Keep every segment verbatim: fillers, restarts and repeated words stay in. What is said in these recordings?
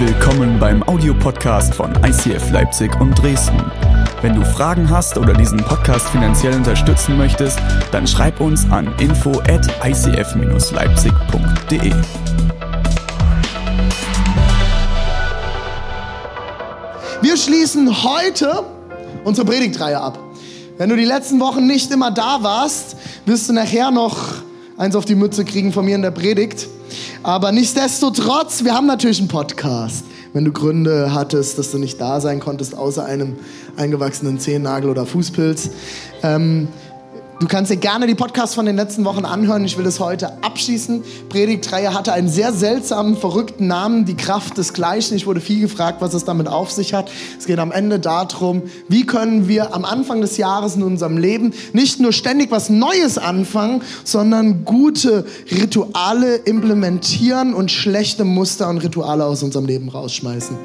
willkommen beim Audiopodcast von I C F Leipzig und Dresden. Wenn du Fragen hast oder diesen Podcast finanziell unterstützen möchtest, dann schreib uns an info at i c f dash leipzig punkt d e. Wir schließen heute unsere Predigtreihe ab. Wenn du die letzten Wochen nicht immer da warst, wirst du nachher noch eins auf die Mütze kriegen von mir in der Predigt. Aber nichtsdestotrotz, wir haben natürlich einen Podcast. Wenn du Gründe hattest, dass du nicht da sein konntest, außer einem eingewachsenen Zehennagel oder Fußpilz. Ähm, du kannst dir gerne die Podcasts von den letzten Wochen anhören. Ich will das heute abschließen. Predigtreihe hatte einen sehr seltsamen, verrückten Namen, die Kraft des Gleichen. Ich wurde viel gefragt, was es damit auf sich hat. Es geht am Ende darum, wie können wir am Anfang des Jahres in unserem Leben nicht nur ständig was Neues anfangen, sondern gute Rituale implementieren und schlechte Muster und Rituale aus unserem Leben rausschmeißen.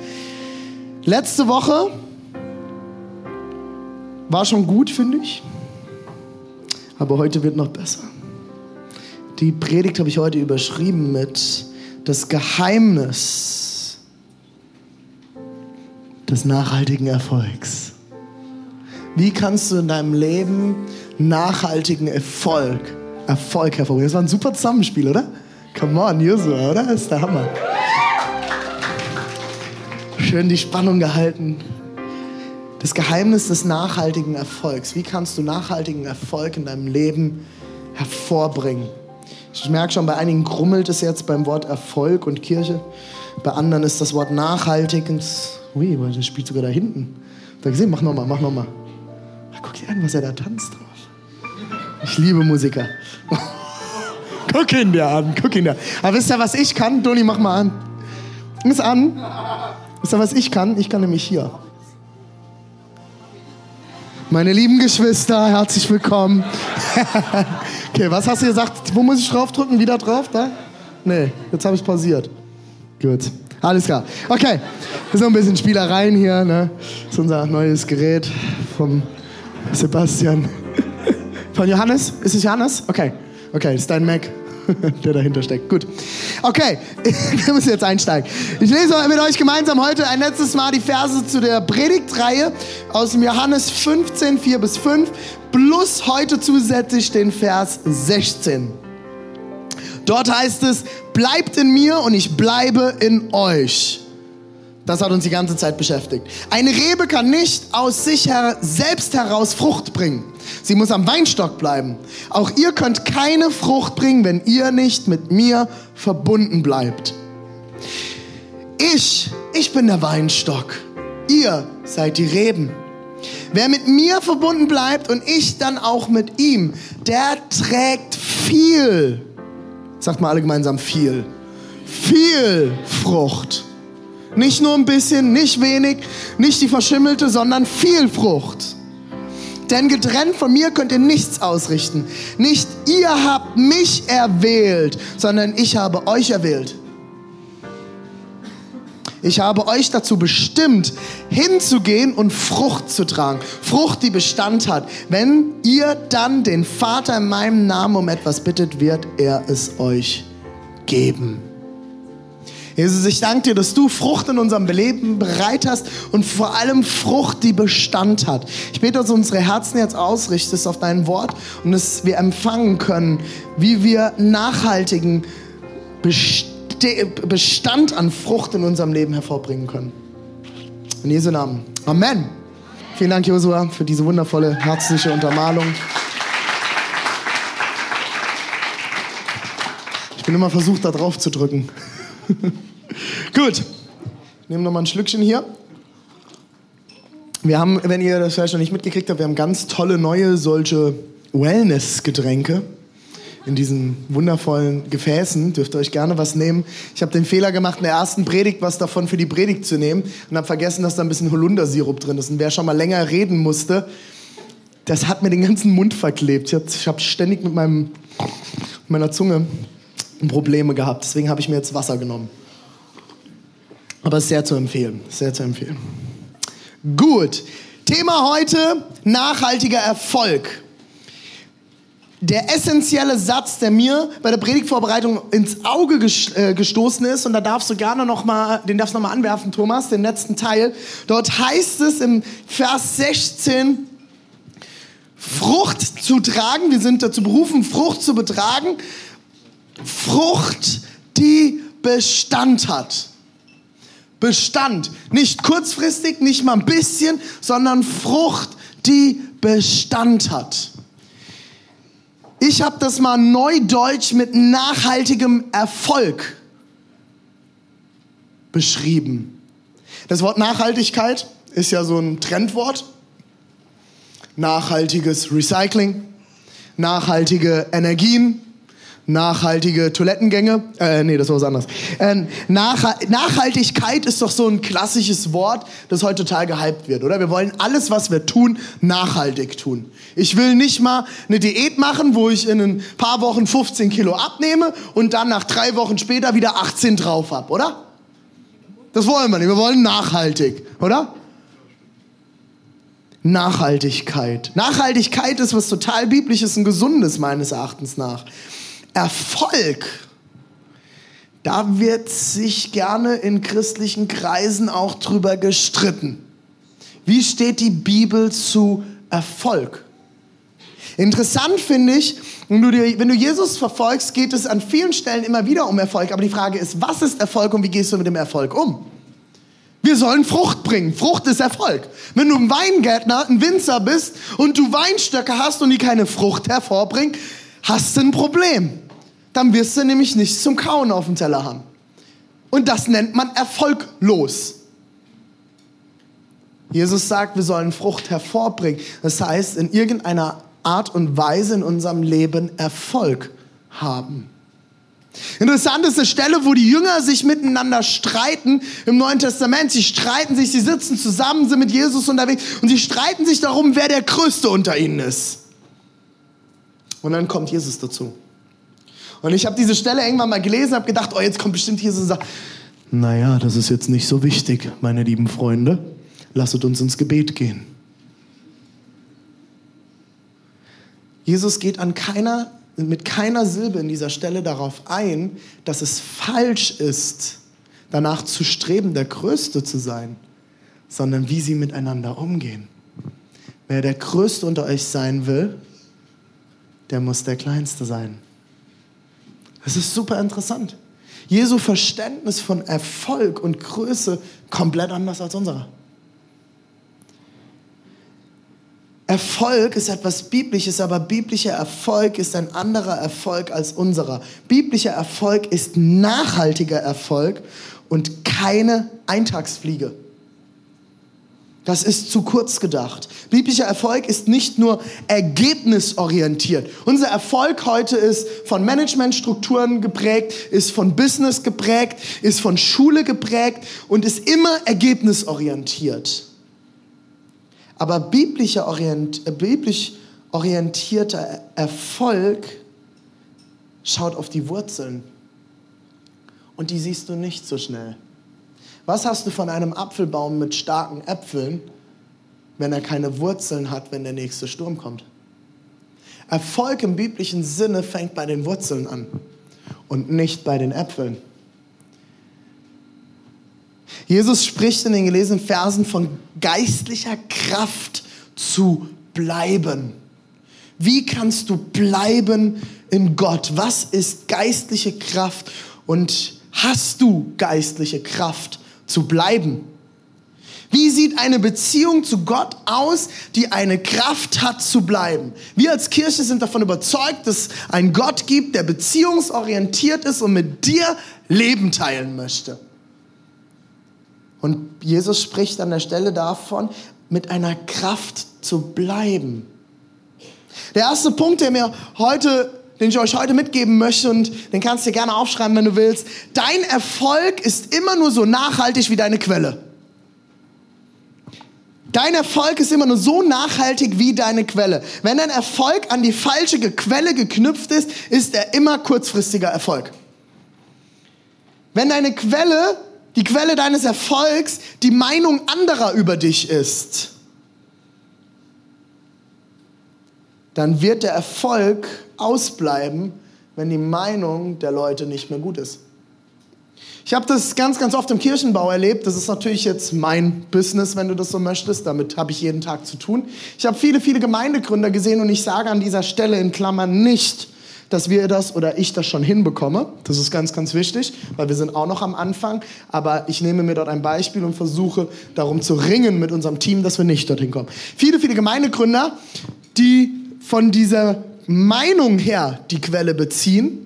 Letzte Woche war schon gut, finde ich. Aber heute wird noch besser. Die Predigt habe ich heute überschrieben mit das Geheimnis des nachhaltigen Erfolgs. Wie kannst du in deinem Leben nachhaltigen Erfolg, Erfolg hervorbringen? Das war ein super Zusammenspiel, oder? Come on, Joshua, oder? Das ist der Hammer. Schön die Spannung gehalten. Das Geheimnis des nachhaltigen Erfolgs. Wie kannst du nachhaltigen Erfolg in deinem Leben hervorbringen? Ich merke schon, bei einigen grummelt es jetzt beim Wort Erfolg und Kirche. Bei anderen ist das Wort nachhaltig. Ui, das spielt sogar da hinten. Da gesehen, mach nochmal, mach nochmal. Guck dir an, was er da tanzt drauf. Ich liebe Musiker. Guck ihn dir an, guck ihn dir an. Aber wisst ihr, was ich kann? Doni, mach mal an. Ist an. Wisst ihr, was ich kann? Ich kann nämlich hier. Meine lieben Geschwister, herzlich willkommen. Okay, was hast du gesagt? Wo muss ich draufdrücken? Wieder drauf? Da? Nee, jetzt habe ich pausiert. Gut, alles klar. Okay, das ist noch ein bisschen Spielereien hier. Ne? Das ist unser neues Gerät von Sebastian. Von Johannes? Ist es Johannes? Okay, okay, das ist dein Mac, der dahinter steckt. Gut. Okay, wir müssen jetzt einsteigen. Ich lese mit euch gemeinsam heute ein letztes Mal die Verse zu der Predigtreihe aus dem Johannes fünfzehn, vier bis fünf, plus heute zusätzlich den Vers sechzehn. Dort heißt es, bleibt in mir und ich bleibe in euch. Das hat uns die ganze Zeit beschäftigt. Eine Rebe kann nicht aus sich her- selbst heraus Frucht bringen. Sie muss am Weinstock bleiben. Auch ihr könnt keine Frucht bringen, wenn ihr nicht mit mir verbunden bleibt. Ich, ich bin der Weinstock. Ihr seid die Reben. Wer mit mir verbunden bleibt und ich dann auch mit ihm, der trägt viel, sagt mal alle gemeinsam viel, viel Frucht. Nicht nur ein bisschen, nicht wenig, nicht die verschimmelte, sondern viel Frucht. Denn getrennt von mir könnt ihr nichts ausrichten. Nicht ihr habt mich erwählt, sondern ich habe euch erwählt. Ich habe euch dazu bestimmt, hinzugehen und Frucht zu tragen. Frucht, die Bestand hat. Wenn ihr dann den Vater in meinem Namen um etwas bittet, wird er es euch geben. Jesus, ich danke dir, dass du Frucht in unserem Leben bereit hast und vor allem Frucht, die Bestand hat. Ich bete, dass du unsere Herzen jetzt ausrichtest auf dein Wort und dass wir empfangen können, wie wir nachhaltigen Bestand an Frucht in unserem Leben hervorbringen können. In Jesu Namen. Amen. Vielen Dank, Joshua, für diese wundervolle, herzliche Untermalung. Ich bin immer versucht, da drauf zu drücken. Gut, nehmen wir nochmal ein Schlückchen hier. Wir haben, wenn ihr das vielleicht noch nicht mitgekriegt habt, wir haben ganz tolle neue solche Wellness-Getränke in diesen wundervollen Gefäßen. Dürft ihr euch gerne was nehmen. Ich habe den Fehler gemacht, in der ersten Predigt was davon für die Predigt zu nehmen und habe vergessen, dass da ein bisschen Holundersirup drin ist. Und wer schon mal länger reden musste, das hat mir den ganzen Mund verklebt. Ich habe ständig mit meinem, meiner Zunge Probleme gehabt. Deswegen habe ich mir jetzt Wasser genommen. Aber es ist sehr zu empfehlen. Sehr zu empfehlen. Gut. Thema heute, nachhaltiger Erfolg. der essentielle Satz, der mir bei der Predigtvorbereitung ins Auge gestoßen ist, und da darfst du gerne nochmal, den darfst du nochmal anwerfen, Thomas, den letzten Teil. Dort heißt es im Vers sechzehn, Frucht zu tragen, wir sind dazu berufen, Frucht zu betragen, Frucht, die Bestand hat. Bestand, nicht kurzfristig, nicht mal ein bisschen, sondern Frucht, die Bestand hat. Ich habe das mal neudeutsch mit nachhaltigem Erfolg beschrieben. Das Wort Nachhaltigkeit ist ja so ein Trendwort. Nachhaltiges Recycling, nachhaltige Energien, nachhaltige Toilettengänge. Äh, nee, das war was anderes. Äh, Nach- Nachhaltigkeit ist doch so ein klassisches Wort, das heute total gehypt wird, oder? Wir wollen alles, was wir tun, nachhaltig tun. Ich will nicht mal eine Diät machen, wo ich in ein paar Wochen fünfzehn Kilo abnehme und dann nach drei Wochen später wieder achtzehn drauf habe, oder? Das wollen wir nicht. Wir wollen nachhaltig, oder? Nachhaltigkeit. Nachhaltigkeit ist was total Biblisches und Gesundes, meines Erachtens nach. Erfolg, da wird sich gerne in christlichen Kreisen auch drüber gestritten. Wie steht die Bibel zu Erfolg? Interessant finde ich, wenn du, dir, wenn du Jesus verfolgst, geht es an vielen Stellen immer wieder um Erfolg. Aber die Frage ist, was ist Erfolg und wie gehst du mit dem Erfolg um? Wir sollen Frucht bringen. Frucht ist Erfolg. Wenn du ein Weingärtner, ein Winzer bist und du Weinstöcke hast und die keine Frucht hervorbringen, hast du ein Problem. Dann wirst du nämlich nichts zum Kauen auf dem Teller haben. Und das nennt man erfolglos. Jesus sagt, wir sollen Frucht hervorbringen. Das heißt, in irgendeiner Art und Weise in unserem Leben Erfolg haben. Interessant ist eine Stelle, wo die Jünger sich miteinander streiten im Neuen Testament. Sie streiten sich, sie sitzen zusammen, sind mit Jesus unterwegs und sie streiten sich darum, wer der Größte unter ihnen ist. Und dann kommt Jesus dazu. Und ich habe diese Stelle irgendwann mal gelesen, habe gedacht, oh, jetzt kommt bestimmt Jesus und sagt, naja, das ist jetzt nicht so wichtig, meine lieben Freunde. Lasset uns ins Gebet gehen. Jesus geht an keiner mit keiner Silbe in dieser Stelle darauf ein, dass es falsch ist, danach zu streben, der Größte zu sein, sondern wie sie miteinander umgehen. Wer der Größte unter euch sein will, der muss der Kleinste sein. Das ist super interessant. Jesu Verständnis von Erfolg und Größe komplett anders als unserer. Erfolg ist etwas Biblisches, aber biblischer Erfolg ist ein anderer Erfolg als unserer. Biblischer Erfolg ist nachhaltiger Erfolg und keine Eintagsfliege. Das ist zu kurz gedacht. Biblischer Erfolg ist nicht nur ergebnisorientiert. Unser Erfolg heute ist von Managementstrukturen geprägt, ist von Business geprägt, ist von Schule geprägt und ist immer ergebnisorientiert. Aber biblischer orient, biblisch orientierter Erfolg schaut auf die Wurzeln. Und die siehst du nicht so schnell. Was hast du von einem Apfelbaum mit starken Äpfeln, wenn er keine Wurzeln hat, wenn der nächste Sturm kommt? Erfolg im biblischen Sinne fängt bei den Wurzeln an und nicht bei den Äpfeln. Jesus spricht in den gelesenen Versen von geistlicher Kraft zu bleiben. Wie kannst du bleiben in Gott? Was ist geistliche Kraft? Und hast du geistliche Kraft zu bleiben? Wie sieht eine Beziehung zu Gott aus, die eine Kraft hat zu bleiben? Wir als Kirche sind davon überzeugt, dass es einen Gott gibt, der beziehungsorientiert ist und mit dir Leben teilen möchte. Und Jesus spricht an der Stelle davon, mit einer Kraft zu bleiben. Der erste Punkt, der mir heute, den ich euch heute mitgeben möchte, und den kannst du dir gerne aufschreiben, wenn du willst: Dein Erfolg ist immer nur so nachhaltig wie deine Quelle. Dein Erfolg ist immer nur so nachhaltig wie deine Quelle. Wenn dein Erfolg an die falsche Quelle geknüpft ist, ist er immer kurzfristiger Erfolg. Wenn deine Quelle Die Quelle deines Erfolgs die Meinung anderer über dich ist, dann wird der Erfolg ausbleiben, wenn die Meinung der Leute nicht mehr gut ist. Ich habe das ganz, ganz oft im Kirchenbau erlebt. Das ist natürlich jetzt mein Business, wenn du das so möchtest. Damit habe ich jeden Tag zu tun. Ich habe viele, viele Gemeindegründer gesehen und ich sage an dieser Stelle in Klammern nicht, dass wir das oder ich das schon hinbekomme. Das ist ganz, ganz wichtig, weil wir sind auch noch am Anfang. Aber ich nehme mir dort ein Beispiel und versuche darum zu ringen mit unserem Team, dass wir nicht dorthin kommen. Viele, viele Gemeindegründer, die von dieser Meinung her die Quelle beziehen,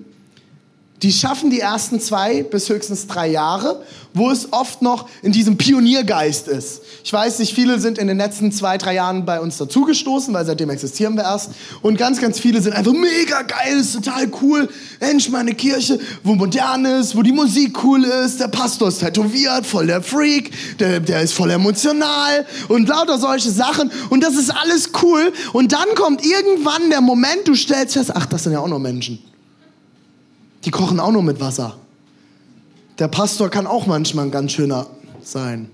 die schaffen die ersten zwei bis höchstens drei Jahre, wo es oft noch in diesem Pioniergeist ist. Ich weiß nicht, viele sind in den letzten zwei, drei Jahren bei uns dazugestoßen, weil seitdem existieren wir erst. Und ganz, ganz viele sind einfach mega geil, ist total cool. Mensch, meine Kirche, wo modern ist, wo die Musik cool ist, der Pastor ist tätowiert, voll der Freak, der, der ist voll emotional und lauter solche Sachen. Und das ist alles cool. Und dann kommt irgendwann der Moment, du stellst fest, ach, das sind ja auch noch Menschen. Die kochen auch nur mit Wasser. Der Pastor kann auch manchmal ein ganz schöner sein.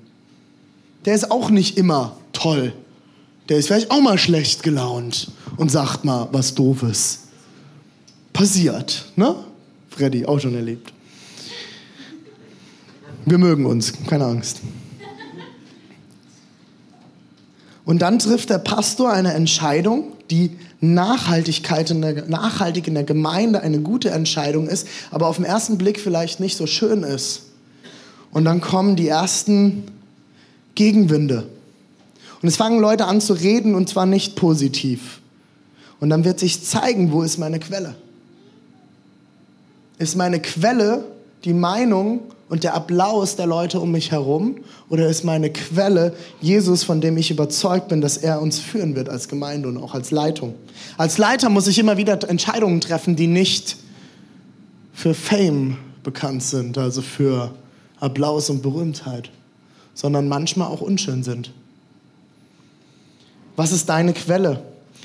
Der ist auch nicht immer toll. Der ist vielleicht auch mal schlecht gelaunt und sagt mal was Doofes. Passiert, ne? Freddy, auch schon erlebt. Wir mögen uns, keine Angst. Und dann trifft der Pastor eine Entscheidung, die Nachhaltigkeit in der, nachhaltig in der Gemeinde eine gute Entscheidung ist, aber auf den ersten Blick vielleicht nicht so schön ist. Und dann kommen die ersten Gegenwinde. Und es fangen Leute an zu reden, und zwar nicht positiv. Und dann wird sich zeigen, wo ist meine Quelle? Ist meine Quelle die Meinung und der Applaus der Leute um mich herum? Oder ist meine Quelle Jesus, von dem ich überzeugt bin, dass er uns führen wird als Gemeinde und auch als Leitung? Als Leiter muss ich immer wieder Entscheidungen treffen, die nicht für Fame bekannt sind, also für Applaus und Berühmtheit, sondern manchmal auch unschön sind. Was ist deine Quelle?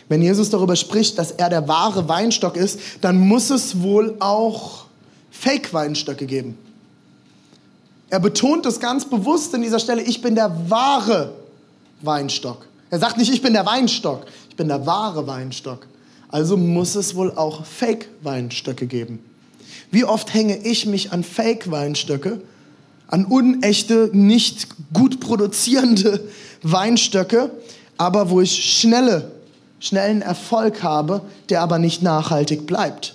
Wenn Jesus darüber spricht, dass er der wahre Weinstock ist, dann muss es wohl auch Fake-Weinstöcke geben. Er betont es ganz bewusst an dieser Stelle, ich bin der wahre Weinstock. Er sagt nicht, ich bin der Weinstock, ich bin der wahre Weinstock. Also muss es wohl auch Fake-Weinstöcke geben. Wie oft hänge ich mich an Fake-Weinstöcke, an unechte, nicht gut produzierende Weinstöcke, aber wo ich schnelle, schnellen Erfolg habe, der aber nicht nachhaltig bleibt.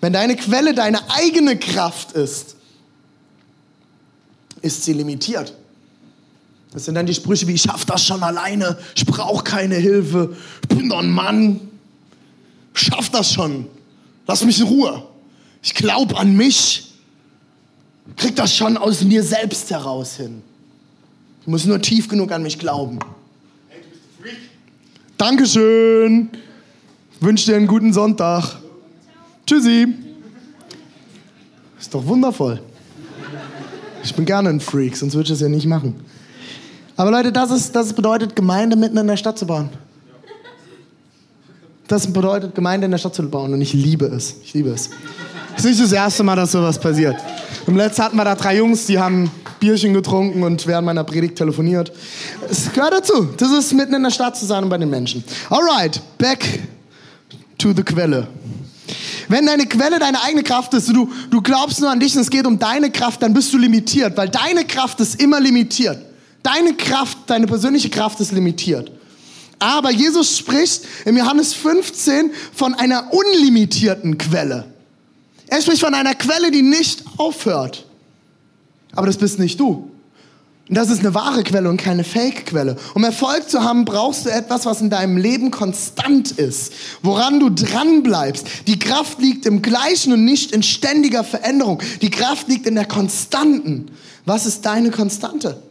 Wenn deine Quelle deine eigene Kraft ist, ist sie limitiert. Das sind dann die Sprüche wie, ich schaff das schon alleine, ich brauch keine Hilfe, ich bin doch ein Mann, ich schaff das schon, lass mich in Ruhe, ich glaub an mich, krieg das schon aus mir selbst heraus hin. Ich muss nur tief genug an mich glauben. Hey, du bist ein Freak. Dankeschön, ich wünsche dir einen guten Sonntag. Tschüssi. Ist doch wundervoll. Ich bin gerne ein Freak, sonst würde ich das ja nicht machen. Aber Leute, das, ist, das bedeutet, Gemeinde mitten in der Stadt zu bauen. Das bedeutet, Gemeinde in der Stadt zu bauen. Und ich liebe es. Ich liebe es. Es ist nicht das erste Mal, dass sowas passiert. Im letzten hatten wir da drei Jungs, die haben Bierchen getrunken und während meiner Predigt telefoniert. Es gehört dazu. Das ist mitten in der Stadt zu sein und bei den Menschen. Alright, back to the Quelle. Wenn deine Quelle deine eigene Kraft ist, du, du glaubst nur an dich und es geht um deine Kraft, dann bist du limitiert, weil deine Kraft ist immer limitiert. Deine Kraft, deine persönliche Kraft ist limitiert. Aber Jesus spricht im Johannes fünfzehn von einer unlimitierten Quelle. Er spricht von einer Quelle, die nicht aufhört. Aber das bist nicht du. Und das ist eine wahre Quelle und keine Fake-Quelle. Um Erfolg zu haben, brauchst du etwas, was in deinem Leben konstant ist, woran du dran bleibst. Die Kraft liegt im Gleichen und nicht in ständiger Veränderung. Die Kraft liegt in der Konstanten. Was ist deine Konstante?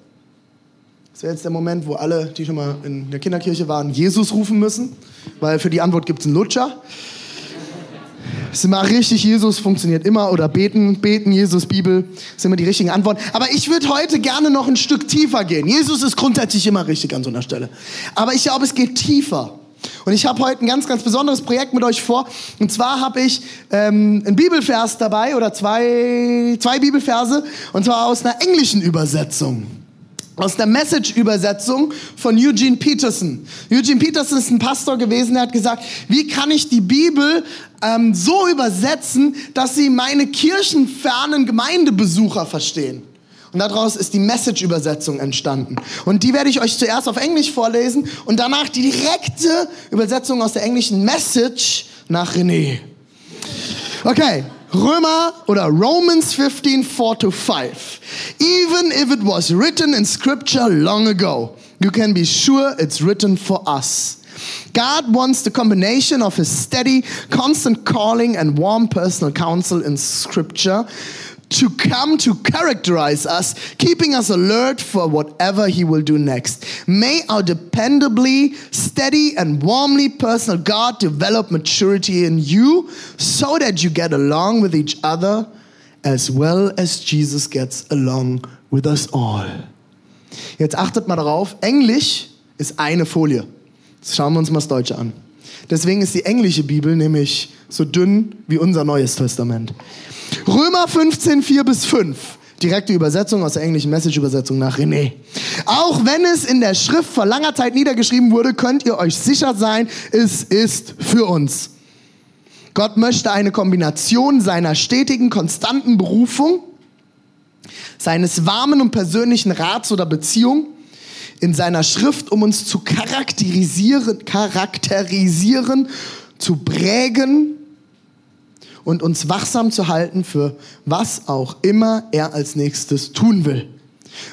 Das wäre jetzt der Moment, wo alle, die schon mal in der Kinderkirche waren, Jesus rufen müssen, weil für die Antwort gibt's einen Lutscher. Das ist immer richtig, Jesus funktioniert immer. Oder beten, beten, Jesus, Bibel. Das sind immer die richtigen Antworten. Aber ich würde heute gerne noch ein Stück tiefer gehen. Jesus ist grundsätzlich immer richtig an so einer Stelle. Aber ich glaube, es geht tiefer. Und ich habe heute ein ganz, ganz besonderes Projekt mit euch vor. Und zwar habe ich ähm, einen Bibelvers dabei oder zwei, zwei Bibelverse. Und zwar aus einer englischen Übersetzung. aus der Message-Übersetzung von Eugene Peterson. Eugene Peterson ist ein Pastor gewesen, der hat gesagt, wie kann ich die Bibel ähm, so übersetzen, dass sie meine kirchenfernen Gemeindebesucher verstehen? Und daraus ist die Message-Übersetzung entstanden. Und die werde ich euch zuerst auf Englisch vorlesen und danach die direkte Übersetzung aus der englischen Message nach René. Okay. Römer oder Romans fifteen, four to five. Even if it was written in scripture long ago, you can be sure it's written for us. God wants the combination of his steady, constant calling and warm personal counsel in scripture to come to characterize us, keeping us alert for whatever he will do next. May our dependably, steady and warmly personal God develop maturity in you so that you get along with each other as well as Jesus gets along with us all. Jetzt achtet mal darauf, Englisch ist eine Folie. Jetzt schauen wir uns mal das Deutsche an. Deswegen ist die englische Bibel nämlich so dünn wie unser Neues Testament. Römer fünfzehn, vier bis fünf. Direkte Übersetzung aus der englischen Message-Übersetzung nach René. Auch wenn es in der Schrift vor langer Zeit niedergeschrieben wurde, könnt ihr euch sicher sein, es ist für uns. Gott möchte eine Kombination seiner stetigen, konstanten Berufung, seines warmen und persönlichen Rats oder Beziehung in seiner Schrift, um uns zu charakterisieren, charakterisieren, zu prägen und uns wachsam zu halten für was auch immer er als nächstes tun will.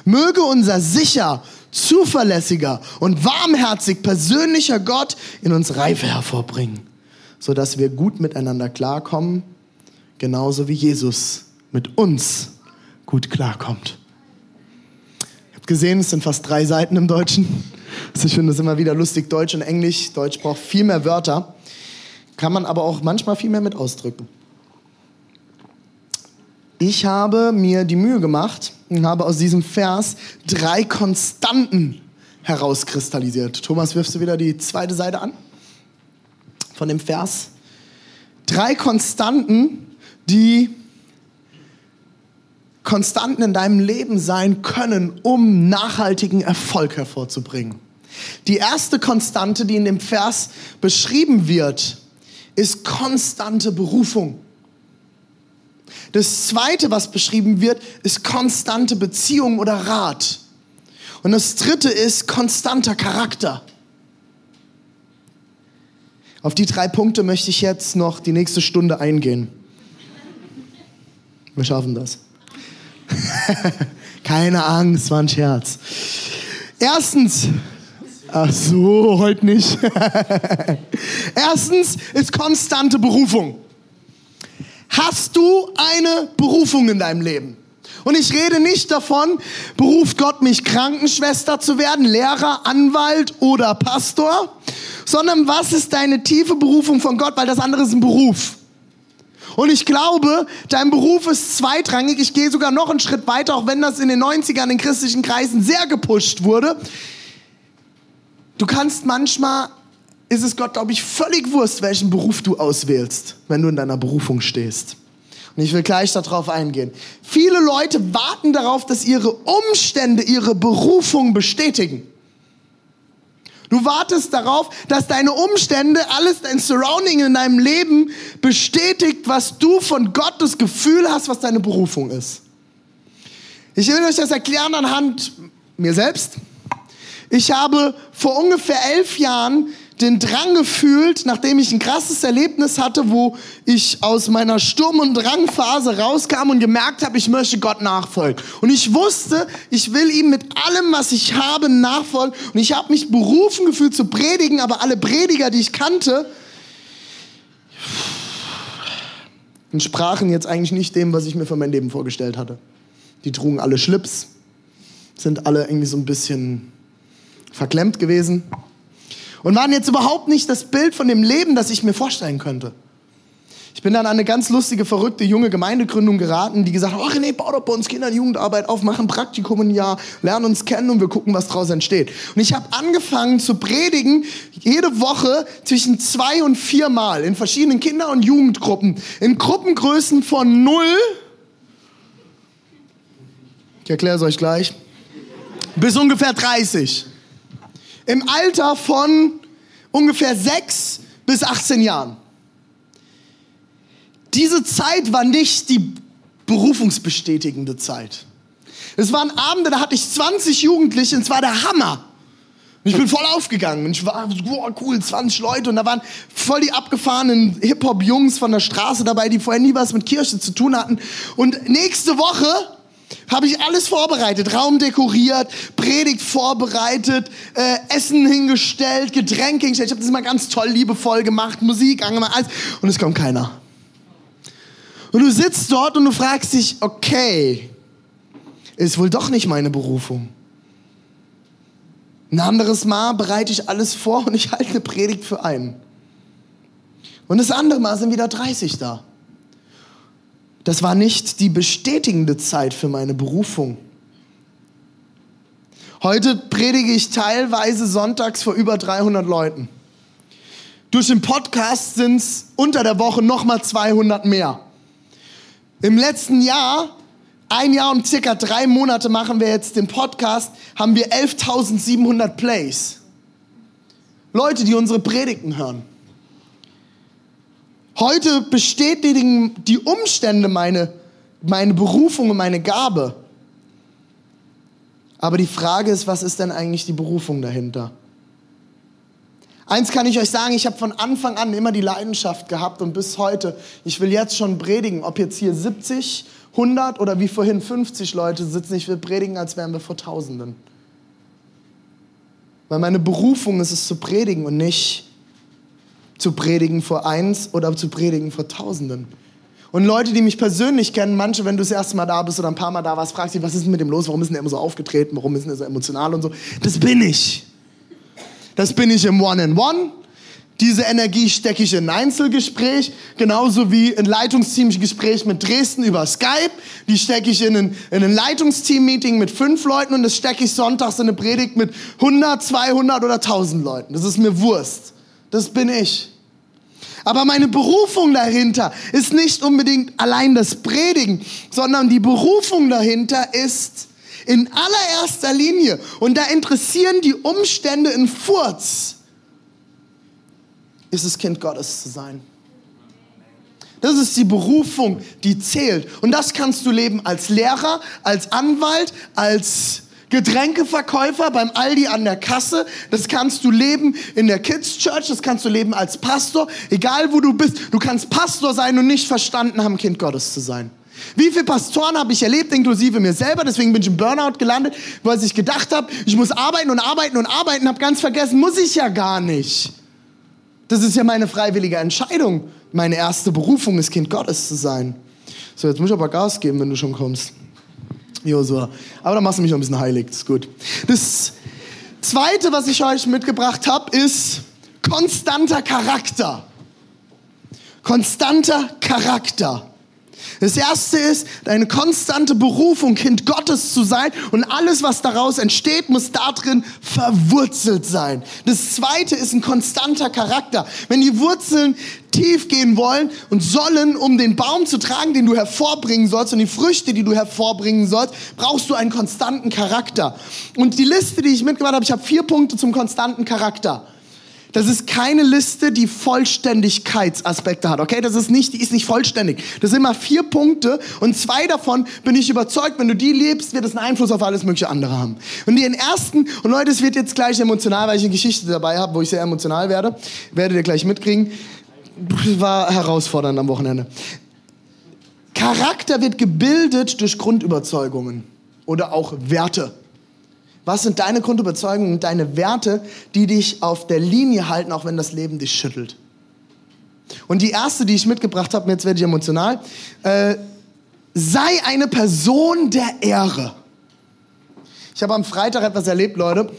Möge unser sicher, zuverlässiger und warmherzig persönlicher Gott in uns Reife hervorbringen, sodass wir gut miteinander klarkommen, genauso wie Jesus mit uns gut klarkommt. Gesehen, es sind fast drei Seiten im Deutschen. Also ich finde das immer wieder lustig, Deutsch und Englisch. Deutsch braucht viel mehr Wörter, kann man aber auch manchmal viel mehr mit ausdrücken. Ich habe mir die Mühe gemacht und habe aus diesem Vers drei Konstanten herauskristallisiert. Thomas, wirfst du wieder die zweite Seite an von dem Vers? Drei Konstanten, die Konstanten in deinem Leben sein können, um nachhaltigen Erfolg hervorzubringen. Die erste Konstante, die in dem Vers beschrieben wird, ist konstante Berufung. Das zweite, was beschrieben wird, ist konstante Beziehung oder Rat. Und das dritte ist konstanter Charakter. Auf die drei Punkte möchte ich jetzt noch die nächste Stunde eingehen. Wir schaffen das. Keine Angst, war ein Scherz. Erstens, ach so, heute nicht. Erstens ist konstante Berufung. Hast du eine Berufung in deinem Leben? Und ich rede nicht davon, beruft Gott mich, Krankenschwester zu werden, Lehrer, Anwalt oder Pastor, sondern was ist deine tiefe Berufung von Gott, weil das andere ist ein Beruf. Und ich glaube, dein Beruf ist zweitrangig. Ich gehe sogar noch einen Schritt weiter, auch wenn das in den neunzigern in christlichen Kreisen sehr gepusht wurde. Du kannst manchmal, ist es Gott, glaube ich, völlig wurscht, welchen Beruf du auswählst, wenn du in deiner Berufung stehst. Und ich will gleich darauf eingehen. Viele Leute warten darauf, dass ihre Umstände ihre Berufung bestätigen. Du wartest darauf, dass deine Umstände, alles dein Surrounding in deinem Leben bestätigt, was du von Gott das Gefühl hast, was deine Berufung ist. Ich will euch das erklären anhand mir selbst. Ich habe vor ungefähr elf Jahren den Drang gefühlt, nachdem ich ein krasses Erlebnis hatte, wo ich aus meiner Sturm- und Drangphase rauskam und gemerkt habe, ich möchte Gott nachfolgen. Und ich wusste, ich will ihm mit allem, was ich habe, nachfolgen. Und ich habe mich berufen gefühlt zu predigen, aber alle Prediger, die ich kannte, entsprachen jetzt eigentlich nicht dem, was ich mir für mein Leben vorgestellt hatte. Die trugen alle Schlips, sind alle irgendwie so ein bisschen verklemmt gewesen. Und waren jetzt überhaupt nicht das Bild von dem Leben, das ich mir vorstellen könnte. Ich bin dann an eine ganz lustige, verrückte, junge Gemeindegründung geraten, die gesagt hat, ach nee, bau doch bei uns Kindern Jugendarbeit auf, machen Praktikum ein Jahr, lernen uns kennen und wir gucken, was draus entsteht. Und ich habe angefangen zu predigen, jede Woche zwischen zwei und vier Mal in verschiedenen Kinder- und Jugendgruppen, in Gruppengrößen von null, ich erkläre es euch gleich, bis ungefähr dreißig. Im Alter von ungefähr sechs bis achtzehn Jahren. Diese Zeit war nicht die berufungsbestätigende Zeit. Es waren Abende, da hatte ich zwanzig Jugendliche und es war der Hammer. Ich bin voll aufgegangen und ich war, wow, cool, zwanzig Leute und da waren voll die abgefahrenen Hip-Hop-Jungs von der Straße dabei, die vorher nie was mit Kirche zu tun hatten. Und nächste Woche habe ich alles vorbereitet, Raum dekoriert, Predigt vorbereitet, äh, Essen hingestellt, Getränke hingestellt. Ich habe das immer ganz toll, liebevoll gemacht, Musik angemacht, alles. Und es kommt keiner. Und du sitzt dort und du fragst dich, okay, ist wohl doch nicht meine Berufung. Ein anderes Mal bereite ich alles vor und ich halte eine Predigt für einen. Und das andere Mal sind wieder dreißig da. Das war nicht die bestätigende Zeit für meine Berufung. Heute predige ich teilweise sonntags vor über dreihundert Leuten. Durch den Podcast sind es unter der Woche nochmal zweihundert mehr. Im letzten Jahr, ein Jahr und circa drei Monate machen wir jetzt den Podcast, haben wir elftausendsiebenhundert Plays. Leute, die unsere Predigten hören. Heute bestätigen die Umstände meine, meine Berufung und meine Gabe. Aber die Frage ist, was ist denn eigentlich die Berufung dahinter? Eins kann ich euch sagen, ich habe von Anfang an immer die Leidenschaft gehabt und bis heute, ich will jetzt schon predigen, ob jetzt hier siebzig, hundert oder wie vorhin fünfzig Leute sitzen, ich will predigen, als wären wir vor Tausenden. Weil meine Berufung ist es zu predigen und nicht zu predigen vor eins oder zu predigen vor Tausenden. Und Leute, die mich persönlich kennen, manche, wenn du das erste Mal da bist oder ein paar Mal da warst, fragst dich, was ist denn mit dem los, warum ist denn der immer so aufgetreten, warum ist denn der so emotional und so. Das bin ich. Das bin ich im One-on-One. Diese Energie stecke ich in ein Einzelgespräch, genauso wie ein Leitungsteamgespräch mit Dresden über Skype. Die stecke ich in ein, in ein Leitungsteam-Meeting mit fünf Leuten und das stecke ich sonntags in eine Predigt mit hundert, zweihundert oder tausend Leuten. Das ist mir Wurst. Das bin ich. Aber meine Berufung dahinter ist nicht unbedingt allein das Predigen, sondern die Berufung dahinter ist in allererster Linie. Und da interessieren die Umstände in Furz, ist es Kind Gottes zu sein. Das ist die Berufung, die zählt. Und das kannst du leben als Lehrer, als Anwalt, als Getränkeverkäufer beim Aldi an der Kasse. Das kannst du leben in der Kids Church, das kannst du leben als Pastor. Egal wo du bist, du kannst Pastor sein und nicht verstanden haben, Kind Gottes zu sein. Wie viele Pastoren habe ich erlebt, inklusive mir selber, deswegen bin ich im Burnout gelandet, weil ich gedacht habe, ich muss arbeiten und arbeiten und arbeiten, habe ganz vergessen, muss ich ja gar nicht. Das ist ja meine freiwillige Entscheidung. Meine erste Berufung ist, Kind Gottes zu sein. So, jetzt muss ich aber Gas geben, wenn du schon kommst. Joshua. Aber dann machst du mich noch ein bisschen heilig, ist gut. Das Zweite, was ich euch mitgebracht habe, ist konstanter Charakter. Konstanter Charakter. Das Erste ist, deine konstante Berufung, Kind Gottes zu sein und alles, was daraus entsteht, muss darin verwurzelt sein. Das Zweite ist ein konstanter Charakter. Wenn die Wurzeln tief gehen wollen und sollen, um den Baum zu tragen, den du hervorbringen sollst und die Früchte, die du hervorbringen sollst, brauchst du einen konstanten Charakter. Und die Liste, die ich mitgebracht habe, ich habe vier Punkte zum konstanten Charakter. Das ist keine Liste, die Vollständigkeitsaspekte hat, okay? Das ist nicht, die ist nicht vollständig. Das sind immer vier Punkte und zwei davon bin ich überzeugt, wenn du die lebst, wird es einen Einfluss auf alles mögliche andere haben. Und den ersten, und Leute, es wird jetzt gleich emotional, weil ich eine Geschichte dabei habe, wo ich sehr emotional werde, werdet ihr gleich mitkriegen, war herausfordernd am Wochenende. Charakter wird gebildet durch Grundüberzeugungen oder auch Werte. Was sind deine Grundüberzeugungen und deine Werte, die dich auf der Linie halten, auch wenn das Leben dich schüttelt? Und die erste, die ich mitgebracht habe, jetzt werde ich emotional, äh, sei eine Person der Ehre. Ich habe am Freitag etwas erlebt, Leute.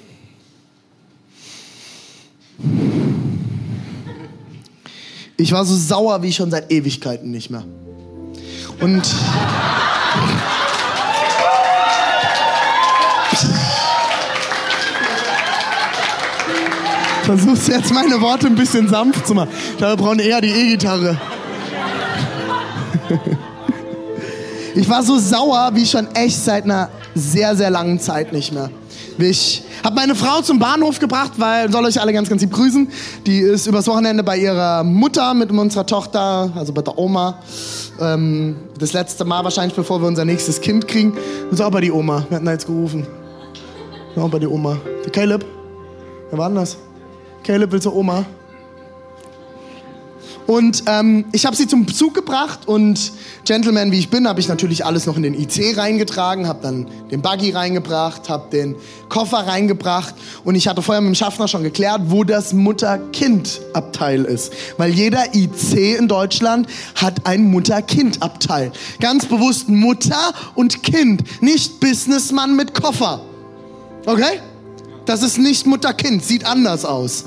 Ich war so sauer, wie schon seit Ewigkeiten nicht mehr. Und... Versuchst jetzt meine Worte ein bisschen sanft zu machen. Da brauchen eher die E-Gitarre. Ich war so sauer wie schon echt seit einer sehr, sehr langen Zeit nicht mehr. mich. Hab meine Frau zum Bahnhof gebracht, weil, soll euch alle ganz, ganz lieb grüßen. Die ist übers Wochenende bei ihrer Mutter mit unserer Tochter, also bei der Oma. Ähm, das letzte Mal wahrscheinlich, bevor wir unser nächstes Kind kriegen. Das war auch bei die Oma. Wir hatten da jetzt gerufen. Das war auch bei die Oma. Der Caleb. Wer war denn das? Caleb will zur Oma. Und ähm, ich habe sie zum Zug gebracht und Gentleman, wie ich bin, habe ich natürlich alles noch in den I C reingetragen, habe dann den Buggy reingebracht, habe den Koffer reingebracht und ich hatte vorher mit dem Schaffner schon geklärt, wo das Mutter-Kind-Abteil ist. Weil jeder I C in Deutschland hat ein Mutter-Kind-Abteil. Ganz bewusst Mutter und Kind, nicht Businessmann mit Koffer. Okay? Das ist nicht Mutter-Kind, sieht anders aus.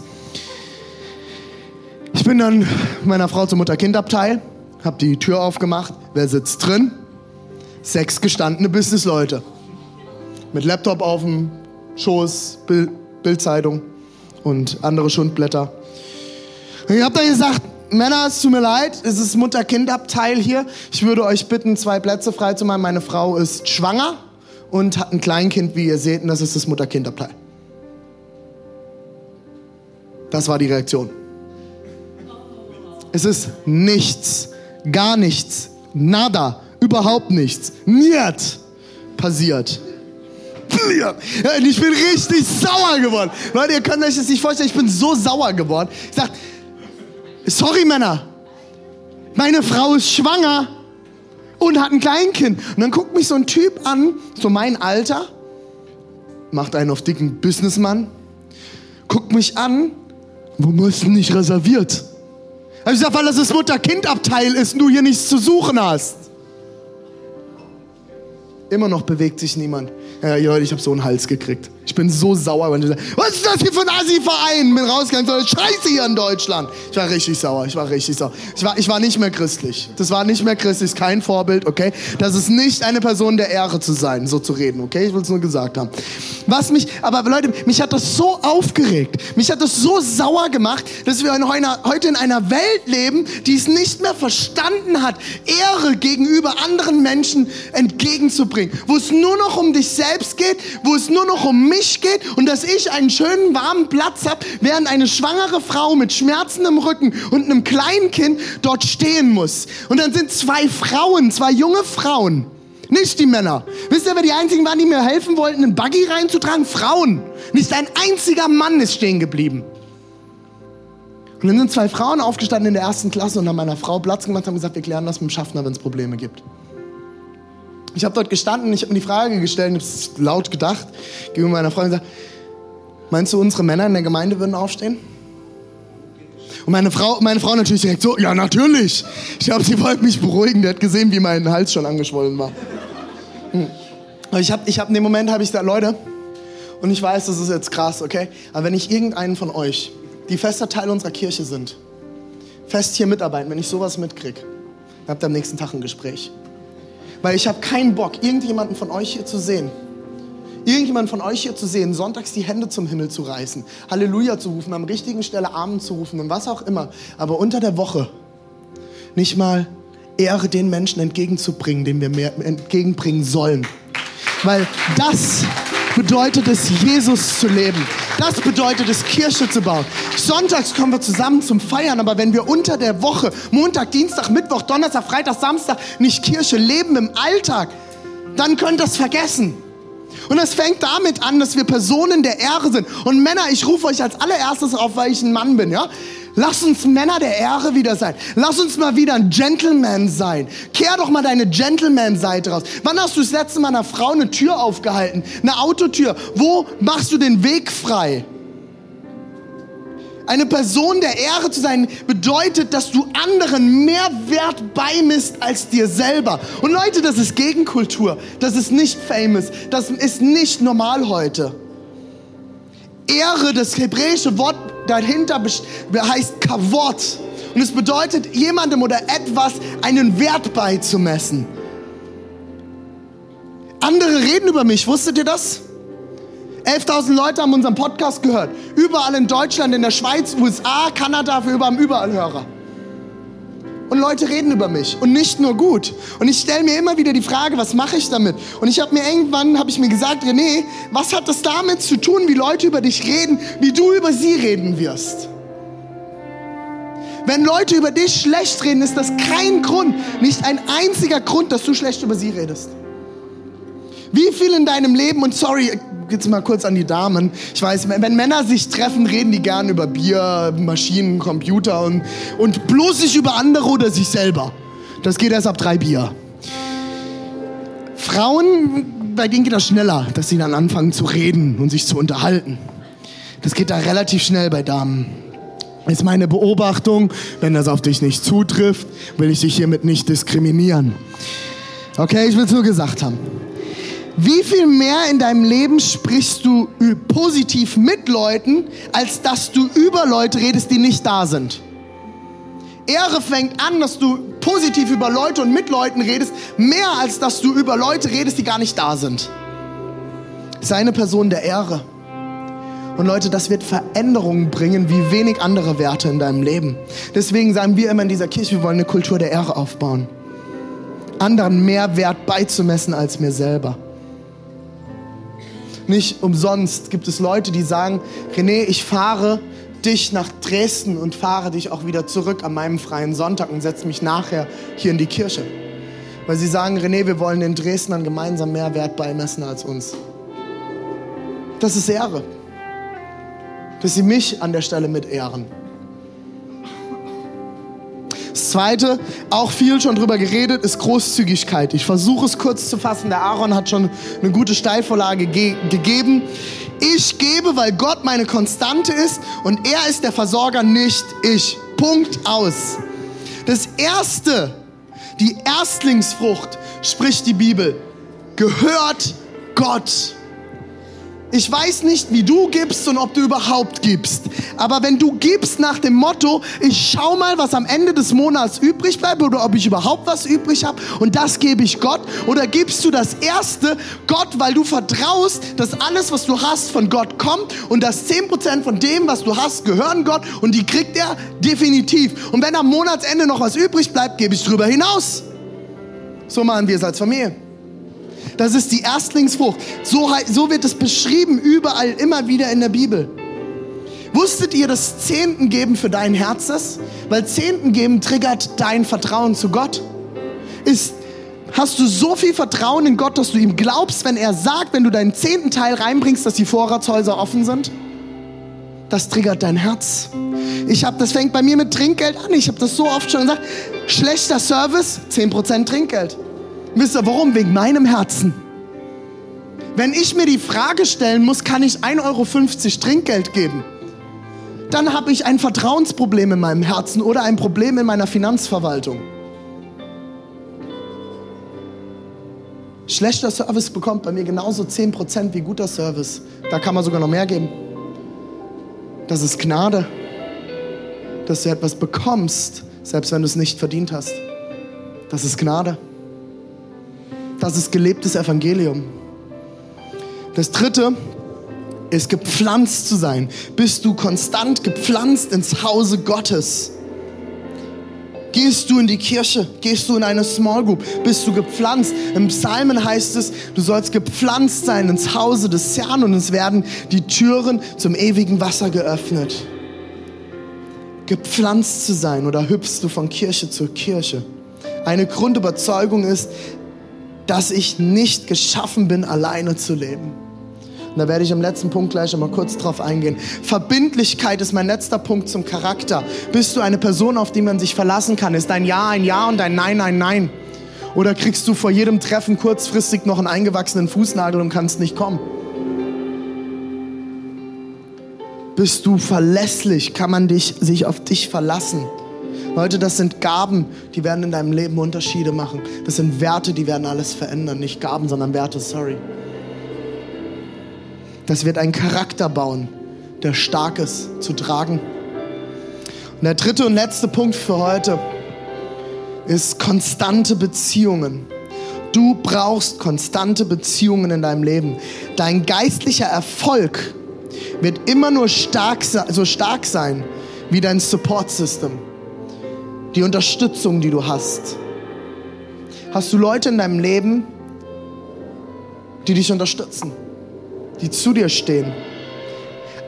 Ich bin dann meiner Frau zum Mutter-Kind-Abteil, hab die Tür aufgemacht. Wer sitzt drin? Sechs gestandene Businessleute. Mit Laptop auf dem Schoß, Bild, Bildzeitung und andere Schundblätter. Ich hab dann gesagt, Männer, es tut mir leid, es ist Mutter-Kind-Abteil hier. Ich würde euch bitten, zwei Plätze frei zu machen. Meine Frau ist schwanger und hat ein Kleinkind, wie ihr seht, und das ist das Mutter-Kind-Abteil. Das war die Reaktion. Es ist nichts, gar nichts, nada, überhaupt nichts, niet passiert. Ich bin richtig sauer geworden. Leute, ihr könnt euch das nicht vorstellen, ich bin so sauer geworden. Ich sag, sorry Männer, meine Frau ist schwanger und hat ein Kleinkind. Und dann guckt mich so ein Typ an, so mein Alter, macht einen auf dicken Businessmann, guckt mich an, warum hast du nicht reserviert? Hab ich gesagt, weil das das Mutter-Kind-Abteil ist und du hier nichts zu suchen hast. Immer noch bewegt sich niemand. Ja, Leute, ich habe so einen Hals gekriegt. Ich bin so sauer. Wenn ich sage, was ist das hier für ein Assi-Verein? Bin rausgegangen, so eine Scheiße hier in Deutschland. Ich war richtig sauer, ich war richtig sauer. Ich war, ich war nicht mehr christlich. Das war nicht mehr christlich, ist kein Vorbild, okay? Das ist nicht eine Person der Ehre zu sein, so zu reden, okay? Ich will es nur gesagt haben. Was mich, aber Leute, mich hat das so aufgeregt. Mich hat das so sauer gemacht, dass wir heute in einer Welt leben, die es nicht mehr verstanden hat, Ehre gegenüber anderen Menschen entgegenzubringen. Wo es nur noch um dich selbst geht, wo es nur noch um mich geht und dass ich einen schönen, warmen Platz habe, während eine schwangere Frau mit Schmerzen im Rücken und einem kleinen Kind dort stehen muss. Und dann sind zwei Frauen, zwei junge Frauen, nicht die Männer. Wisst ihr, wer die einzigen waren, die mir helfen wollten, einen Buggy reinzutragen? Frauen. Nicht ein einziger Mann ist stehen geblieben. Und dann sind zwei Frauen aufgestanden in der ersten Klasse und haben meiner Frau Platz gemacht und haben gesagt, wir klären das mit dem Schaffner, wenn es Probleme gibt. Ich habe dort gestanden, ich habe mir die Frage gestellt, ich habe laut gedacht, gegenüber meiner Frau und gesagt, meinst du, unsere Männer in der Gemeinde würden aufstehen? Und meine Frau, meine Frau natürlich direkt so, ja natürlich. Ich glaube, sie wollte mich beruhigen, die hat gesehen, wie mein Hals schon angeschwollen war. Aber ich habe ich hab, in dem Moment habe ich gesagt, Leute, und ich weiß, das ist jetzt krass, okay, aber wenn ich irgendeinen von euch, die fester Teil unserer Kirche sind, fest hier mitarbeiten, wenn ich sowas mitkriege, dann habt ihr am nächsten Tag ein Gespräch. Weil ich habe keinen Bock, irgendjemanden von euch hier zu sehen. Irgendjemanden von euch hier zu sehen, sonntags die Hände zum Himmel zu reißen, Halleluja zu rufen, am richtigen Stelle Amen zu rufen und was auch immer. Aber unter der Woche nicht mal Ehre den Menschen entgegenzubringen, den wir mehr entgegenbringen sollen. Weil das bedeutet es, Jesus zu leben. Das bedeutet es, Kirche zu bauen. Sonntags kommen wir zusammen zum Feiern, aber wenn wir unter der Woche, Montag, Dienstag, Mittwoch, Donnerstag, Freitag, Samstag, nicht Kirche leben im Alltag, dann könnt ihr es vergessen. Und das fängt damit an, dass wir Personen der Ehre sind. Und Männer, ich rufe euch als allererstes auf, weil ich ein Mann bin, ja? Lass uns Männer der Ehre wieder sein. Lass uns mal wieder ein Gentleman sein. Kehr doch mal deine Gentleman-Seite raus. Wann hast du das letzte Mal einer Frau eine Tür aufgehalten? Eine Autotür? Wo machst du den Weg frei? Eine Person der Ehre zu sein bedeutet, dass du anderen mehr Wert beimisst als dir selber. Und Leute, das ist Gegenkultur. Das ist nicht famous. Das ist nicht normal heute. Ehre, das hebräische Wort dahinter heißt Kavod. Und es bedeutet, jemandem oder etwas einen Wert beizumessen. Andere reden über mich, wusstet ihr das? elftausend Leute haben unseren Podcast gehört. Überall in Deutschland, in der Schweiz, U S A, Kanada, wir haben überall Hörer. Und Leute reden über mich und nicht nur gut. Und ich stelle mir immer wieder die Frage, was mache ich damit? Und ich habe mir irgendwann, habe ich mir gesagt, René, was hat das damit zu tun, wie Leute über dich reden, wie du über sie reden wirst? Wenn Leute über dich schlecht reden, ist das kein Grund, nicht ein einziger Grund, dass du schlecht über sie redest. Wie viel in deinem Leben, und sorry, geht's mal kurz an die Damen. Ich weiß, wenn Männer sich treffen, reden die gern über Bier, Maschinen, Computer und, und bloß nicht über andere oder sich selber. Das geht erst ab drei Bier. Frauen, bei denen geht das schneller, dass sie dann anfangen zu reden und sich zu unterhalten. Das geht da relativ schnell bei Damen. Ist meine Beobachtung, wenn das auf dich nicht zutrifft, will ich dich hiermit nicht diskriminieren. Okay, ich will es nur gesagt haben. Wie viel mehr in deinem Leben sprichst du positiv mit Leuten, als dass du über Leute redest, die nicht da sind? Ehre fängt an, dass du positiv über Leute und mit Leuten redest, mehr als dass du über Leute redest, die gar nicht da sind. Sei eine Person der Ehre. Und Leute, das wird Veränderungen bringen, wie wenig andere Werte in deinem Leben. Deswegen sagen wir immer in dieser Kirche, wir wollen eine Kultur der Ehre aufbauen. Anderen mehr Wert beizumessen als mir selber. Nicht umsonst gibt es Leute, die sagen, René, ich fahre dich nach Dresden und fahre dich auch wieder zurück an meinem freien Sonntag und setze mich nachher hier in die Kirche. Weil sie sagen, René, wir wollen den Dresdnern gemeinsam mehr Wert beimessen als uns. Das ist Ehre. Dass sie mich an der Stelle mit ehren. Das Zweite, auch viel schon drüber geredet, ist Großzügigkeit. Ich versuche es kurz zu fassen. Der Aaron hat schon eine gute Steilvorlage ge- gegeben. Ich gebe, weil Gott meine Konstante ist und er ist der Versorger, nicht ich. Punkt aus. Das Erste, die Erstlingsfrucht, spricht die Bibel, gehört Gott. Ich weiß nicht, wie du gibst und ob du überhaupt gibst. Aber wenn du gibst nach dem Motto, ich schau mal, was am Ende des Monats übrig bleibt oder ob ich überhaupt was übrig habe und das gebe ich Gott. Oder gibst du das Erste Gott, weil du vertraust, dass alles, was du hast, von Gott kommt und dass zehn Prozent von dem, was du hast, gehören Gott und die kriegt er definitiv. Und wenn am Monatsende noch was übrig bleibt, gebe ich drüber hinaus. So machen wir es als Familie. Das ist die Erstlingsfrucht. So, so wird es beschrieben, überall, immer wieder in der Bibel. Wusstet ihr, dass Zehnten geben für dein Herz ist? Weil Zehnten geben triggert dein Vertrauen zu Gott. Ist, hast du so viel Vertrauen in Gott, dass du ihm glaubst, wenn er sagt, wenn du deinen zehnten Teil reinbringst, dass die Vorratshäuser offen sind? Das triggert dein Herz. Ich hab, das fängt bei mir mit Trinkgeld an. Ich habe das so oft schon gesagt. Schlechter Service, zehn Prozent Trinkgeld. Wisst ihr warum? Wegen meinem Herzen. Wenn ich mir die Frage stellen muss, kann ich ein Euro fünfzig Trinkgeld geben? Dann habe ich ein Vertrauensproblem in meinem Herzen oder ein Problem in meiner Finanzverwaltung. Schlechter Service bekommt bei mir genauso zehn Prozent wie guter Service. Da kann man sogar noch mehr geben. Das ist Gnade, dass du etwas bekommst, selbst wenn du es nicht verdient hast. Das ist Gnade. Das ist gelebtes Evangelium. Das Dritte ist, gepflanzt zu sein. Bist du konstant gepflanzt ins Hause Gottes? Gehst du in die Kirche? Gehst du in eine Small Group? Bist du gepflanzt? Im Psalmen heißt es, du sollst gepflanzt sein ins Hause des Herrn und es werden die Türen zum ewigen Wasser geöffnet. Gepflanzt zu sein oder hüpfst du von Kirche zu Kirche? Eine Grundüberzeugung ist, dass ich nicht geschaffen bin, alleine zu leben. Und da werde ich im letzten Punkt gleich einmal kurz drauf eingehen. Verbindlichkeit ist mein letzter Punkt zum Charakter. Bist du eine Person, auf die man sich verlassen kann? Ist dein Ja ein Ja und dein Nein ein Nein? Oder kriegst du vor jedem Treffen kurzfristig noch einen eingewachsenen Fußnagel und kannst nicht kommen? Bist du verlässlich? Kann man dich, sich auf dich verlassen? Leute, das sind Gaben, die werden in deinem Leben Unterschiede machen. Das sind Werte, die werden alles verändern. Nicht Gaben, sondern Werte, sorry. Das wird einen Charakter bauen, der stark ist, zu tragen. Und der dritte und letzte Punkt für heute ist konstante Beziehungen. Du brauchst konstante Beziehungen in deinem Leben. Dein geistlicher Erfolg wird immer nur stark, so stark sein wie dein Support-System. die Unterstützung, die du hast. Hast du Leute in deinem Leben, die dich unterstützen, die zu dir stehen?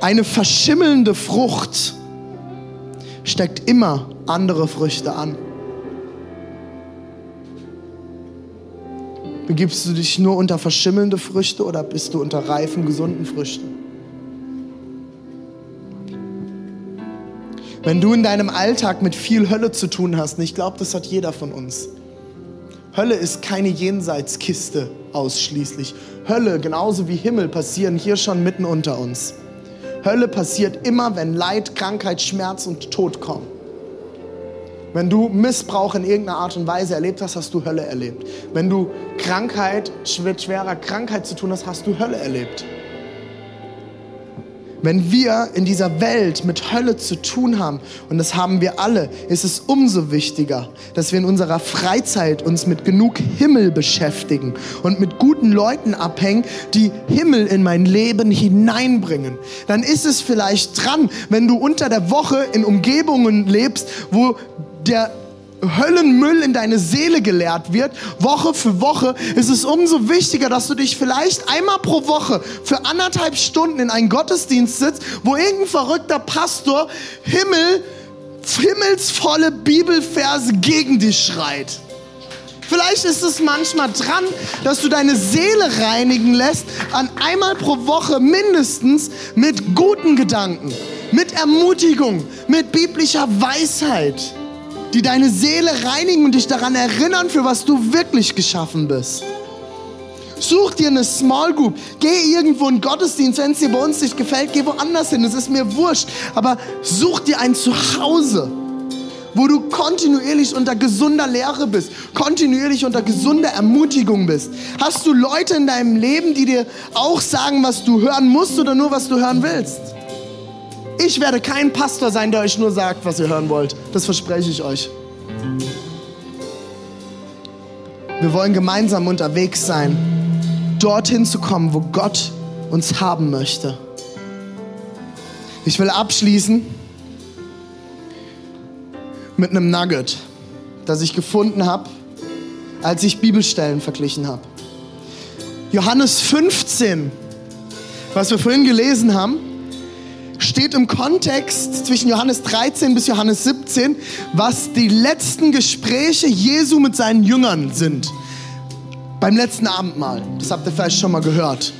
Eine verschimmelnde Frucht steckt immer andere Früchte an. Begibst du dich nur unter verschimmelnde Früchte oder bist du unter reifen, gesunden Früchten? Wenn du in deinem Alltag mit viel Hölle zu tun hast, und ich glaube, das hat jeder von uns. Hölle ist keine Jenseitskiste ausschließlich. Hölle, genauso wie Himmel, passieren hier schon mitten unter uns. Hölle passiert immer, wenn Leid, Krankheit, Schmerz und Tod kommen. Wenn du Missbrauch in irgendeiner Art und Weise erlebt hast, hast du Hölle erlebt. Wenn du Krankheit, mit schwerer Krankheit zu tun hast, hast du Hölle erlebt. Wenn wir in dieser Welt mit Hölle zu tun haben, und das haben wir alle, ist es umso wichtiger, dass wir in unserer Freizeit uns mit genug Himmel beschäftigen und mit guten Leuten abhängen, die Himmel in mein Leben hineinbringen. Dann ist es vielleicht dran, wenn du unter der Woche in Umgebungen lebst, wo der Höllenmüll in deine Seele geleert wird, Woche für Woche, ist es umso wichtiger, dass du dich vielleicht einmal pro Woche für anderthalb Stunden in einen Gottesdienst sitzt, wo irgendein verrückter Pastor Himmel, himmelsvolle Bibelverse gegen dich schreit. Vielleicht ist es manchmal dran, dass du deine Seele reinigen lässt, an einmal pro Woche mindestens mit guten Gedanken, mit Ermutigung, mit biblischer Weisheit, die deine Seele reinigen und dich daran erinnern, für was du wirklich geschaffen bist. Such dir eine Small Group. Geh irgendwo in den Gottesdienst. Wenn es dir bei uns nicht gefällt, geh woanders hin. Es ist mir wurscht. Aber such dir ein Zuhause, wo du kontinuierlich unter gesunder Lehre bist, kontinuierlich unter gesunder Ermutigung bist. Hast du Leute in deinem Leben, die dir auch sagen, was du hören musst oder nur, was du hören willst? Ich werde kein Pastor sein, der euch nur sagt, was ihr hören wollt. Das verspreche ich euch. Wir wollen gemeinsam unterwegs sein, dorthin zu kommen, wo Gott uns haben möchte. Ich will abschließen mit einem Nugget, das ich gefunden habe, als ich Bibelstellen verglichen habe. Johannes fünfzehn, was wir vorhin gelesen haben, steht im Kontext zwischen Johannes dreizehn bis Johannes siebzehn, was die letzten Gespräche Jesu mit seinen Jüngern sind. Beim letzten Abendmahl, das habt ihr vielleicht schon mal gehört.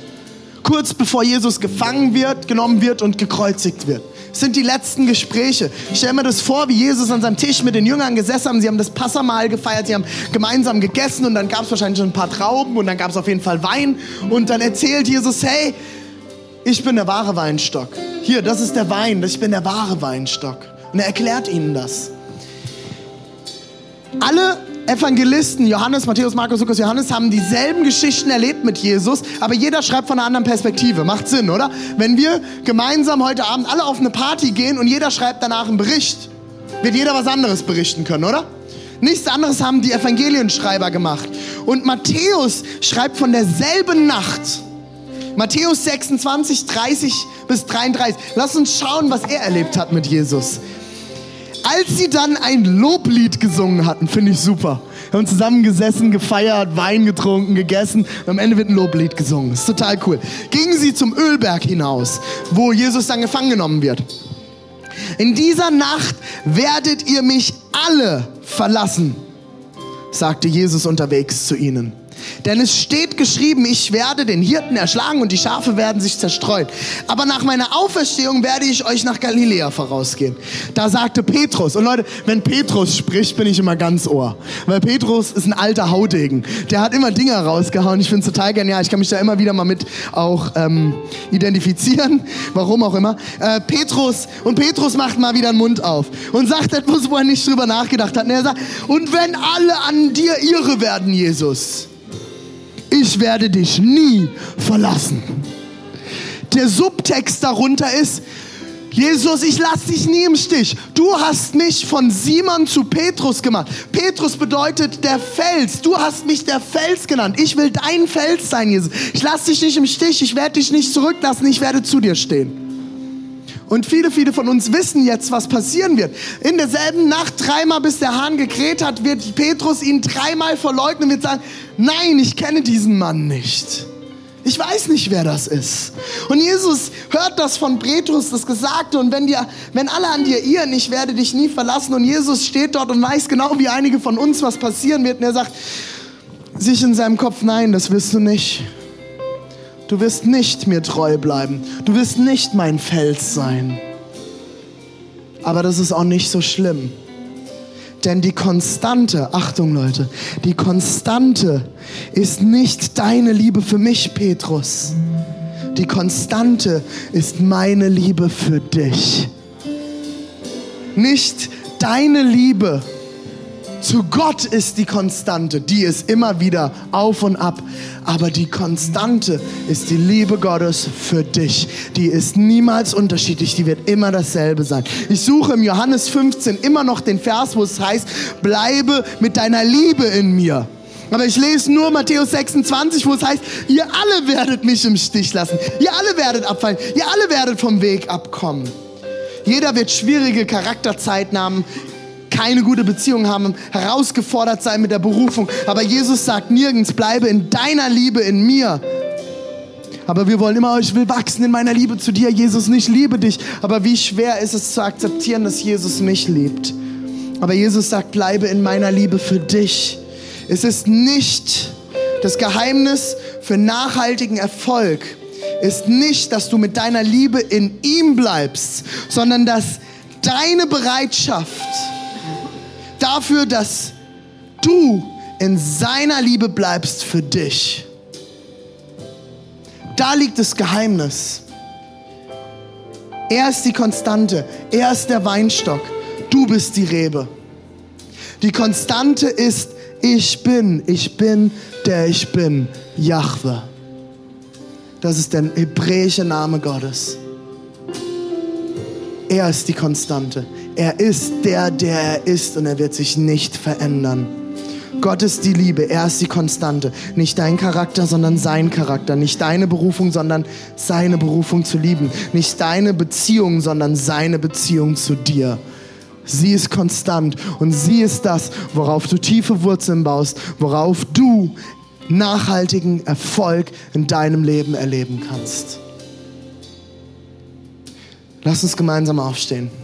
Kurz bevor Jesus gefangen wird, genommen wird und gekreuzigt wird. Das sind die letzten Gespräche. Ich stelle mir das vor, wie Jesus an seinem Tisch mit den Jüngern gesessen haben. Sie haben das Passahmahl gefeiert, sie haben gemeinsam gegessen und dann gab es wahrscheinlich schon ein paar Trauben und dann gab es auf jeden Fall Wein. Und dann erzählt Jesus, hey, ich bin der wahre Weinstock. Hier, das ist der Wein, ich bin der wahre Weinstock. Und er erklärt ihnen das. Alle Evangelisten, Johannes, Matthäus, Markus, Lukas, Johannes, haben dieselben Geschichten erlebt mit Jesus, aber jeder schreibt von einer anderen Perspektive. Macht Sinn, oder? Wenn wir gemeinsam heute Abend alle auf eine Party gehen und jeder schreibt danach einen Bericht, wird jeder was anderes berichten können, oder? Nichts anderes haben die Evangelienschreiber gemacht. Und Matthäus schreibt von derselben Nacht. Matthäus sechsundzwanzig, dreißig bis dreiunddreißig. Lass uns schauen, was er erlebt hat mit Jesus. Als sie dann ein Loblied gesungen hatten, finde ich super. Wir haben zusammen gesessen, gefeiert, Wein getrunken, gegessen. Und am Ende wird ein Loblied gesungen. Das ist total cool. Gingen sie zum Ölberg hinaus, wo Jesus dann gefangen genommen wird. In dieser Nacht werdet ihr mich alle verlassen, sagte Jesus unterwegs zu ihnen. Denn es steht geschrieben, ich werde den Hirten erschlagen und die Schafe werden sich zerstreuen. Aber nach meiner Auferstehung werde ich euch nach Galiläa vorausgehen. Da sagte Petrus, und Leute, wenn Petrus spricht, bin ich immer ganz ohr. Weil Petrus ist ein alter Haudegen. Der hat immer Dinger rausgehauen. Ich finde es total genial. Ich kann mich da immer wieder mal mit auch ähm, identifizieren. Warum auch immer. Äh, Petrus, und Petrus macht mal wieder den Mund auf und sagt etwas, wo er nicht drüber nachgedacht hat. Und er sagt, und wenn alle an dir irre werden, Jesus, ich werde dich nie verlassen. Der Subtext darunter ist, Jesus, ich lasse dich nie im Stich. Du hast mich von Simon zu Petrus gemacht. Petrus bedeutet der Fels. Du hast mich der Fels genannt. Ich will dein Fels sein, Jesus. Ich lasse dich nicht im Stich. Ich werde dich nicht zurücklassen. Ich werde zu dir stehen. Und viele, viele von uns wissen jetzt, was passieren wird. In derselben Nacht, dreimal bis der Hahn gekräht hat, wird Petrus ihn dreimal verleugnen und wird sagen, nein, ich kenne diesen Mann nicht. Ich weiß nicht, wer das ist. Und Jesus hört das von Petrus, das Gesagte. Und wenn, dir, wenn alle an dir irren, ich werde dich nie verlassen. Und Jesus steht dort und weiß genau wie einige von uns, was passieren wird. Und er sagt sich in seinem Kopf, nein, das wirst du nicht. Du wirst nicht mir treu bleiben. Du wirst nicht mein Fels sein. Aber das ist auch nicht so schlimm. Denn die Konstante, Achtung Leute, die Konstante ist nicht deine Liebe für mich, Petrus. Die Konstante ist meine Liebe für dich. Nicht deine Liebe zu Gott ist die Konstante, die ist immer wieder auf und ab. Aber die Konstante ist die Liebe Gottes für dich. Die ist niemals unterschiedlich, die wird immer dasselbe sein. Ich suche im Johannes fünfzehn immer noch den Vers, wo es heißt, bleibe mit deiner Liebe in mir. Aber ich lese nur Matthäus sechsundzwanzig, wo es heißt, ihr alle werdet mich im Stich lassen. Ihr alle werdet abfallen, ihr alle werdet vom Weg abkommen. Jeder wird schwierige Charakterzeiten haben, keine gute Beziehung haben, herausgefordert sein mit der Berufung. Aber Jesus sagt nirgends, bleibe in deiner Liebe in mir. Aber wir wollen immer, ich will wachsen in meiner Liebe zu dir, Jesus, ich liebe dich. Aber wie schwer ist es zu akzeptieren, dass Jesus mich liebt. Aber Jesus sagt, bleibe in meiner Liebe für dich. Es ist nicht das Geheimnis für nachhaltigen Erfolg, ist nicht, dass du mit deiner Liebe in ihm bleibst, sondern dass deine Bereitschaft dafür, dass du in seiner Liebe bleibst für dich. Da liegt das Geheimnis. Er ist die Konstante, er ist der Weinstock, du bist die Rebe. Die Konstante ist, ich bin, ich bin, der ich bin, Jahwe. Das ist der hebräische Name Gottes. Er ist die Konstante. Er ist der, der er ist und er wird sich nicht verändern. Gott ist die Liebe, er ist die Konstante. Nicht dein Charakter, sondern sein Charakter. Nicht deine Berufung, sondern seine Berufung zu lieben. Nicht deine Beziehung, sondern seine Beziehung zu dir. Sie ist konstant und sie ist das, worauf du tiefe Wurzeln baust, worauf du nachhaltigen Erfolg in deinem Leben erleben kannst. Lass uns gemeinsam aufstehen.